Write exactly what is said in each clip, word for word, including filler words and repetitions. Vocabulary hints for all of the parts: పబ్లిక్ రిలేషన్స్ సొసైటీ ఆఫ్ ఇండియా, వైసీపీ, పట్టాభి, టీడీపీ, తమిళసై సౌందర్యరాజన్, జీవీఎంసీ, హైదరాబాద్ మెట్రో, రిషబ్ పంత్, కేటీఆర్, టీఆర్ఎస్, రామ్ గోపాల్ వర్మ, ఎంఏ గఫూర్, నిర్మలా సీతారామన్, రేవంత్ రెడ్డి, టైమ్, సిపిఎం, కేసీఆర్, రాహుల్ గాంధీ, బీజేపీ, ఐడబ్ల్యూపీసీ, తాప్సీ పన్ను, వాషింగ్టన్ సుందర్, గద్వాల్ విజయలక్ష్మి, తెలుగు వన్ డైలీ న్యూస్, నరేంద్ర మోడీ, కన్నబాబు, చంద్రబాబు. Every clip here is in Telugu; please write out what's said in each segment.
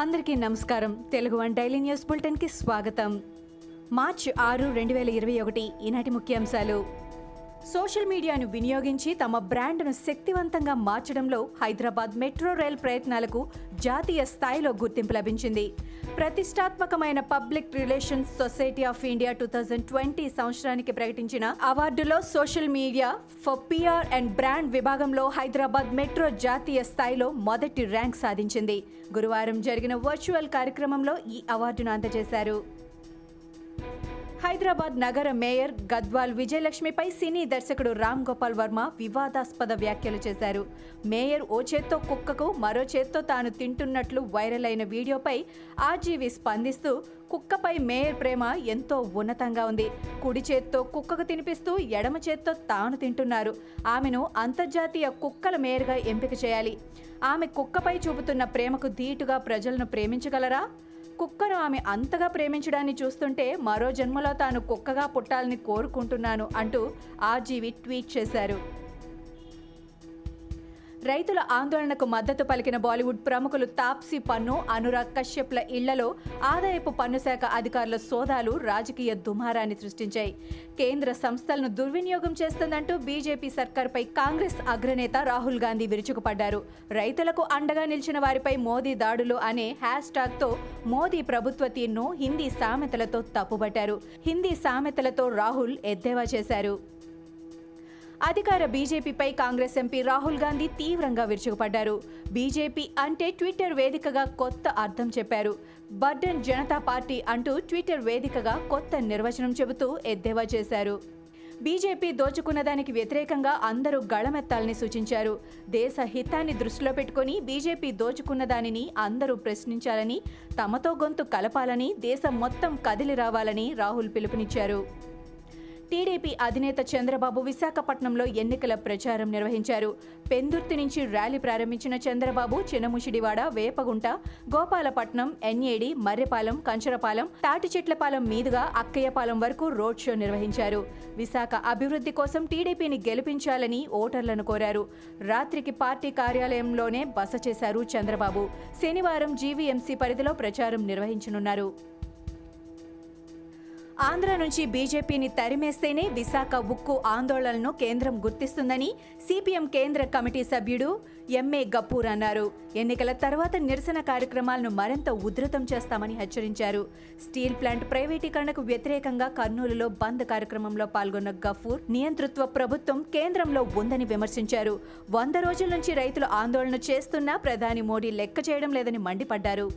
అందరికీ నమస్కారం. తెలుగు వన్ డైలీ న్యూస్ బులెటిన్కి స్వాగతం. మార్చ్ ఆరు రెండు వేల ఇరవై ఒకటి. ఈనాటి ముఖ్యాంశాలు. సోషల్ మీడియాను వినియోగించి తమ బ్రాండ్ను శక్తివంతంగా మార్చడంలో హైదరాబాద్ మెట్రో రైల్ ప్రయత్నాలకు జాతీయ స్థాయిలో గుర్తింపు లభించింది. ప్రతిష్టాత్మకమైన పబ్లిక్ రిలేషన్స్ సొసైటీ ఆఫ్ ఇండియా two thousand twenty సంవత్సరానికి ప్రకటించిన అవార్డులో social media for PR and brand విభాగంలో హైదరాబాద్ మెట్రో జాతీయ స్థాయిలో మొదటి ర్యాంక్ సాధించింది. గురువారం జరిగిన వర్చువల్ కార్యక్రమంలో ఈ అవార్డును అందజేశారు. హైదరాబాద్ నగర మేయర్ గద్వాల్ విజయలక్ష్మిపై సినీ దర్శకుడు రామ్ గోపాల్ వర్మ వివాదాస్పద వ్యాఖ్యలు చేశారు. మేయర్ ఓ చేత్తో కుక్కకు మరో చేత్తో తాను తింటున్నట్లు వైరల్ అయిన వీడియోపై ఆర్జీవి స్పందిస్తూ, కుక్కపై మేయర్ ప్రేమ ఎంతో ఉన్నతంగా ఉంది. కుడి చేత్తో కుక్కకు తినిపిస్తూ ఎడమ చేత్తో తాను తింటున్నారు. ఆమెను అంతర్జాతీయ కుక్కల మేయర్గా ఎంపిక చేయాలి. ఆమె కుక్కపై చూపుతున్న ప్రేమకు ధీటుగా ప్రజలను ప్రేమించగలరా? కుక్కను ఆమె అంతగా ప్రేమించడాన్ని చూస్తుంటే మరో జన్మలో తాను కుక్కగా పుట్టాలని కోరుకుంటున్నాను అంటూ ఆర్జీవి ట్వీట్ చేశారు. రైతుల ఆందోళనకు మద్దతు పలికిన బాలీవుడ్ ప్రముఖులు తాప్సీ పన్ను, అనురాగ్ కశ్యప్ల ఇళ్లలో ఆదాయపు పన్ను శాఖ అధికారుల సోదాలు రాజకీయ దుమారాన్ని సృష్టించాయి. కేంద్ర సంస్థలను దుర్వినియోగం చేస్తుందంటూ బీజేపీ సర్కార్పై కాంగ్రెస్ అగ్రనేత రాహుల్ గాంధీ విరుచుకుపడ్డారు. రైతులకు అండగా నిలిచిన వారిపై మోదీ దాడులు అనే హ్యాష్ ట్యాగ్తో మోదీ ప్రభుత్వ తీర్ను హిందీ సామెతలతో తప్పుబట్టారు. హిందీ సామెతలతో రాహుల్ ఎద్దేవా చేశారు. అధికార బీజేపీపై కాంగ్రెస్ ఎంపీ రాహుల్ గాంధీ తీవ్రంగా విరుచుకుపడ్డారు. బీజేపీ అంటే ట్విట్టర్ వేదికగా కొత్త అర్థం చెప్పారు. బర్డన్ జనతా పార్టీ అంటూ ట్విట్టర్ వేదికగా కొత్త నిర్వచనం చెబుతూ ఎద్దేవా చేశారు. బీజేపీ దోచుకున్నదానికి వ్యతిరేకంగా అందరూ గళమెత్తాలని సూచించారు. దేశ హితాన్ని దృష్టిలో పెట్టుకుని బీజేపీ దోచుకున్న దానిని అందరూ ప్రశ్నించాలని, తమతో గొంతు కలపాలని, దేశం మొత్తం కదిలి రావాలని రాహుల్ పిలుపునిచ్చారు. టీడీపీ అధినేత చంద్రబాబు విశాఖపట్నంలో ఎన్నికల ప్రచారం నిర్వహించారు. పెందుర్తి నుంచి ర్యాలీ ప్రారంభించిన చంద్రబాబు చినముషిడివాడ, వేపగుంట, గోపాలపట్నం, ఎన్ఏడి, మర్రెపాలెం, కంచరపాలెం, తాటిచెట్లపాలెం మీదుగా అక్కయ్యపాలెం వరకు రోడ్ షో నిర్వహించారు. విశాఖ అభివృద్ధి కోసం టీడీపీని గెలిపించాలని ఓటర్లను కోరారు. రాత్రికి పార్టీ కార్యాలయంలోనే బస చేశారు చంద్రబాబు. శనివారం జీవీఎంసీ పరిధిలో ప్రచారం నిర్వహించనున్నారు. ఆంధ్ర నుంచి బీజేపీని తరిమేస్తేనే విశాఖ ఉక్కు ఆందోళనను కేంద్రం గుర్తిస్తుందని సిపిఎం కేంద్ర కమిటీ సభ్యుడు ఎంఏ గఫూర్ అన్నారు. ఎన్నికల తర్వాత నిరసన కార్యక్రమాలను మరింత ఉధృతం చేస్తామని హెచ్చరించారు. స్టీల్ ప్లాంట్ ప్రైవేటీకరణకు వ్యతిరేకంగా కర్నూలులో బంద్ కార్యక్రమంలో పాల్గొన్న గఫూర్ నియంతృత్వ ప్రభుత్వం కేంద్రంలో ఉందని విమర్శించారు. వంద రోజుల నుంచి రైతులు ఆందోళన చేస్తున్నా ప్రధాని మోడీ లెక్క చేయడం లేదని మండిపడ్డారు.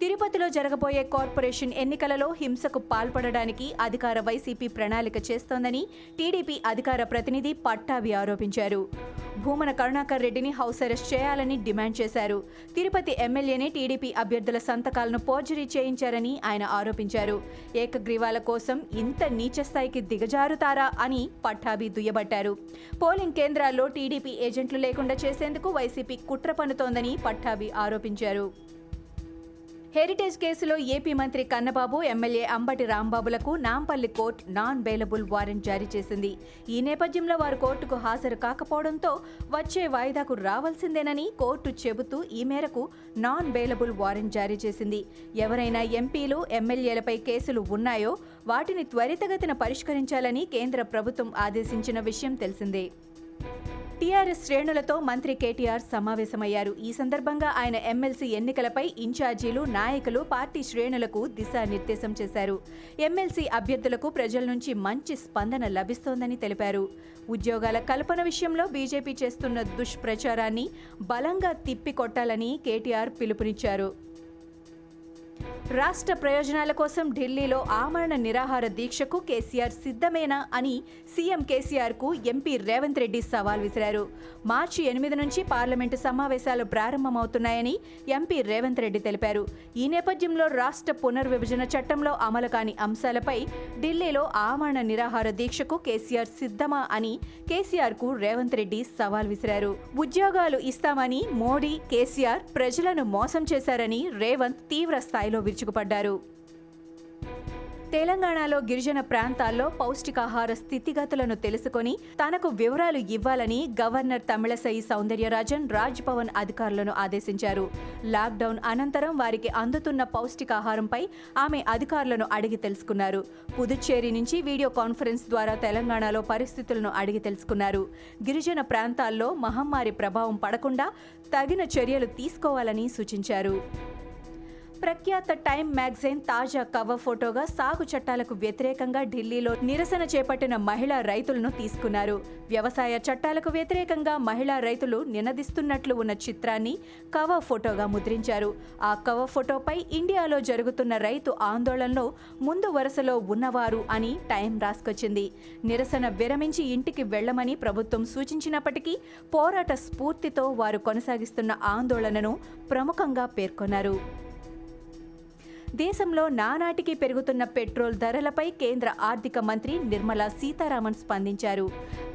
తిరుపతిలో జరగబోయే కార్పొరేషన్ ఎన్నికలలో హింసకు పాల్పడడానికి అధికార వైసీపీ ప్రణాళిక చేస్తోందని టీడీపీ అధికార ప్రతినిధి పట్టాభి ఆరోపించారు. భూమన కరుణాకర్ రెడ్డిని హౌస్ అరెస్ట్ చేయాలని డిమాండ్ చేశారు. తిరుపతి ఎమ్మెల్యేనే టీడీపీ అభ్యర్థుల సంతకాలను పోర్జరీ చేయించారని ఆయన ఆరోపించారు. ఏకగ్రీవాల కోసం ఇంత నీచస్థాయికి దిగజారుతారా అని పట్టాభి దుయ్యబట్టారు. పోలింగ్ కేంద్రాల్లో టీడీపీ ఏజెంట్లు లేకుండా చేసేందుకు వైసీపీ కుట్ర పన్నుతోందని పట్టాభి ఆరోపించారు. హెరిటేజ్ కేసులో ఏపీ మంత్రి కన్నబాబు, ఎమ్మెల్యే అంబటి రాంబాబులకు Nampally court non bailable warrant జారీ చేసింది. ఈ నేపథ్యంలో వారు కోర్టుకు హాజరు కాకపోవడంతో వచ్చే వాయిదాకు రావాల్సిందేనని కోర్టు చెబుతూ ఈ మేరకు నాన్ బెయిలబుల్ వారెంట్ జారీ చేసింది. ఎవరైనా ఎంపీలు, ఎమ్మెల్యేలపై కేసులు ఉన్నాయో వాటిని త్వరితగతిన పరిష్కరించాలని కేంద్ర ప్రభుత్వం ఆదేశించిన విషయం తెలిసిందే. టీఆర్ఎస్ శ్రేణులతో మంత్రి కేటీఆర్ సమావేశమయ్యారు. ఈ సందర్భంగా ఆయన ఎమ్మెల్సీ ఎన్నికలపై ఇన్ఛార్జీలు, నాయకులు, పార్టీ శ్రేణులకు దిశానిర్దేశం చేశారు. ఎమ్మెల్సీ అభ్యర్థులకు ప్రజల నుంచి మంచి స్పందన లభిస్తోందని తెలిపారు. ఉద్యోగాల కల్పన విషయంలో బీజేపీ చేస్తున్న దుష్ప్రచారాన్ని బలంగా తిప్పికొట్టాలని కేటీఆర్ పిలుపునిచ్చారు. రాష్ట్ర ప్రయోజనాల కోసం ఢిల్లీలో ఆమరణ నిరాహార దీక్షకు కేసీఆర్ సిద్ధమేనా అని సీఎం కేసీఆర్కు ఎంపీ రేవంత్ రెడ్డి సవాల్ విసిరారు. మార్చి ఎనిమిది నుంచి పార్లమెంటు సమావేశాలు ప్రారంభమవుతున్నాయని ఎంపీ రేవంత్ రెడ్డి తెలిపారు. ఈ నేపథ్యంలో రాష్ట్ర పునర్విభజన చట్టంలో అమలు కాని అంశాలపై ఢిల్లీలో ఆమరణ నిరాహార దీక్షకు కేసీఆర్ సిద్ధమా అని కేసీఆర్కు రేవంత్ రెడ్డి సవాల్ విసిరారు. ఉద్యోగాలు ఇస్తామని మోడీ, కేసీఆర్ ప్రజలను మోసం చేశారని రేవంత్ తీవ్ర స్థాయిలో విరుచుకుపడ్డారు. తెలంగాణలో గిరిజన ప్రాంతాల్లో పౌష్టికాహార స్థితిగతులను తెలుసుకుని తనకు వివరాలు ఇవ్వాలని గవర్నర్ తమిళసై సౌందర్యరాజన్ రాజ్ భవన్ అధికారులను ఆదేశించారు. లాక్డౌన్ అనంతరం వారికి అందుతున్న పౌష్టికాహారంపై ఆమె అధికారులను అడిగి తెలుసుకున్నారు. పుదుచ్చేరి నుంచి వీడియో కాన్ఫరెన్స్ ద్వారా తెలంగాణలో పరిస్థితులను అడిగి తెలుసుకున్నారు. గిరిజన ప్రాంతాల్లో మహమ్మారి ప్రభావం పడకుండా తగిన చర్యలు తీసుకోవాలని సూచించారు. ప్రఖ్యాత టైమ్ మ్యాగజైన్ తాజా కవర్ ఫోటోగా సాగు చట్టాలకు వ్యతిరేకంగా ఢిల్లీలో నిరసన చేపట్టిన మహిళా రైతులను తీసుకున్నారు. వ్యవసాయ చట్టాలకు వ్యతిరేకంగా మహిళా రైతులు నినదిస్తున్నట్లు ఉన్న చిత్రాన్ని కవర్ ఫోటోగా ముద్రించారు. ఆ కవర్ ఫోటోపై ఇండియాలో జరుగుతున్న రైతు ఆందోళనలో ముందు వరుసలో ఉన్నవారు అని టైమ్ రాసుకొచ్చింది. నిరసన విరమించి ఇంటికి వెళ్లమని ప్రభుత్వం సూచించినప్పటికీ పోరాట స్ఫూర్తితో వారు కొనసాగిస్తున్న ఆందోళనను ప్రముఖంగా పేర్కొన్నారు. దేశంలో నానాటికి పెరుగుతున్న పెట్రోల్ ధరలపై కేంద్ర ఆర్థిక మంత్రి నిర్మలా సీతారామన్ స్పందించారు.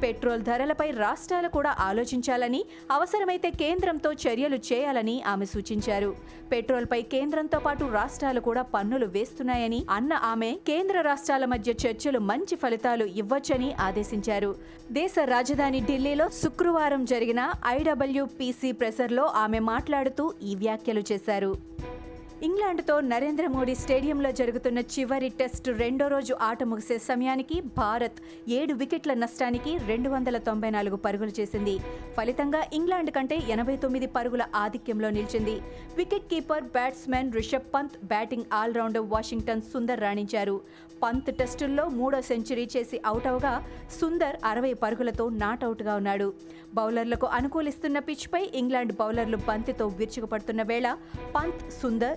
పెట్రోల్ ధరలపై రాష్ట్రాలు కూడా ఆలోచించాలని, అవసరమైతే కేంద్రంతో చర్యలు చేయాలని ఆమె సూచించారు. పెట్రోల్పై కేంద్రంతో పాటు రాష్ట్రాలు కూడా పన్నులు వేస్తున్నాయని అన్న ఆమె కేంద్ర రాష్ట్రాల మధ్య చర్చలు మంచి ఫలితాలు ఇవ్వొచ్చని ఆదేశించారు. దేశ రాజధాని ఢిల్లీలో శుక్రవారం జరిగిన ఐడబ్ల్యూపీసీ ప్రెసర్లో ఆమె మాట్లాడుతూ ఈ వ్యాఖ్యలు చేశారు. ఇంగ్లాండ్తో నరేంద్ర మోడీ స్టేడియంలో జరుగుతున్న చివరి టెస్టు రెండో రోజు ఆట ముగిసే సమయానికి భారత్ ఏడు వికెట్ల నష్టానికి రెండు వందల తొంభై నాలుగు పరుగులు చేసింది. ఫలితంగా ఇంగ్లాండ్ కంటే ఎనభై తొమ్మిది పరుగుల ఆధిక్యంలో నిలిచింది. Wicket keeper batsmen రిషబ్ పంత్, batting allrounder వాషింగ్టన్ సుందర్ రాణించారు. పంత్ టెస్టుల్లో మూడో సెంచరీ చేసి అవుట్ అవగా సుందర్ అరవై పరుగులతో నాట్అవుట్గా ఉన్నాడు. బౌలర్లకు అనుకూలిస్తున్న పిచ్పై ఇంగ్లాండ్ బౌలర్లు బంతితో విరుచుకుపడుతున్న వేళ పంత్, సుందర్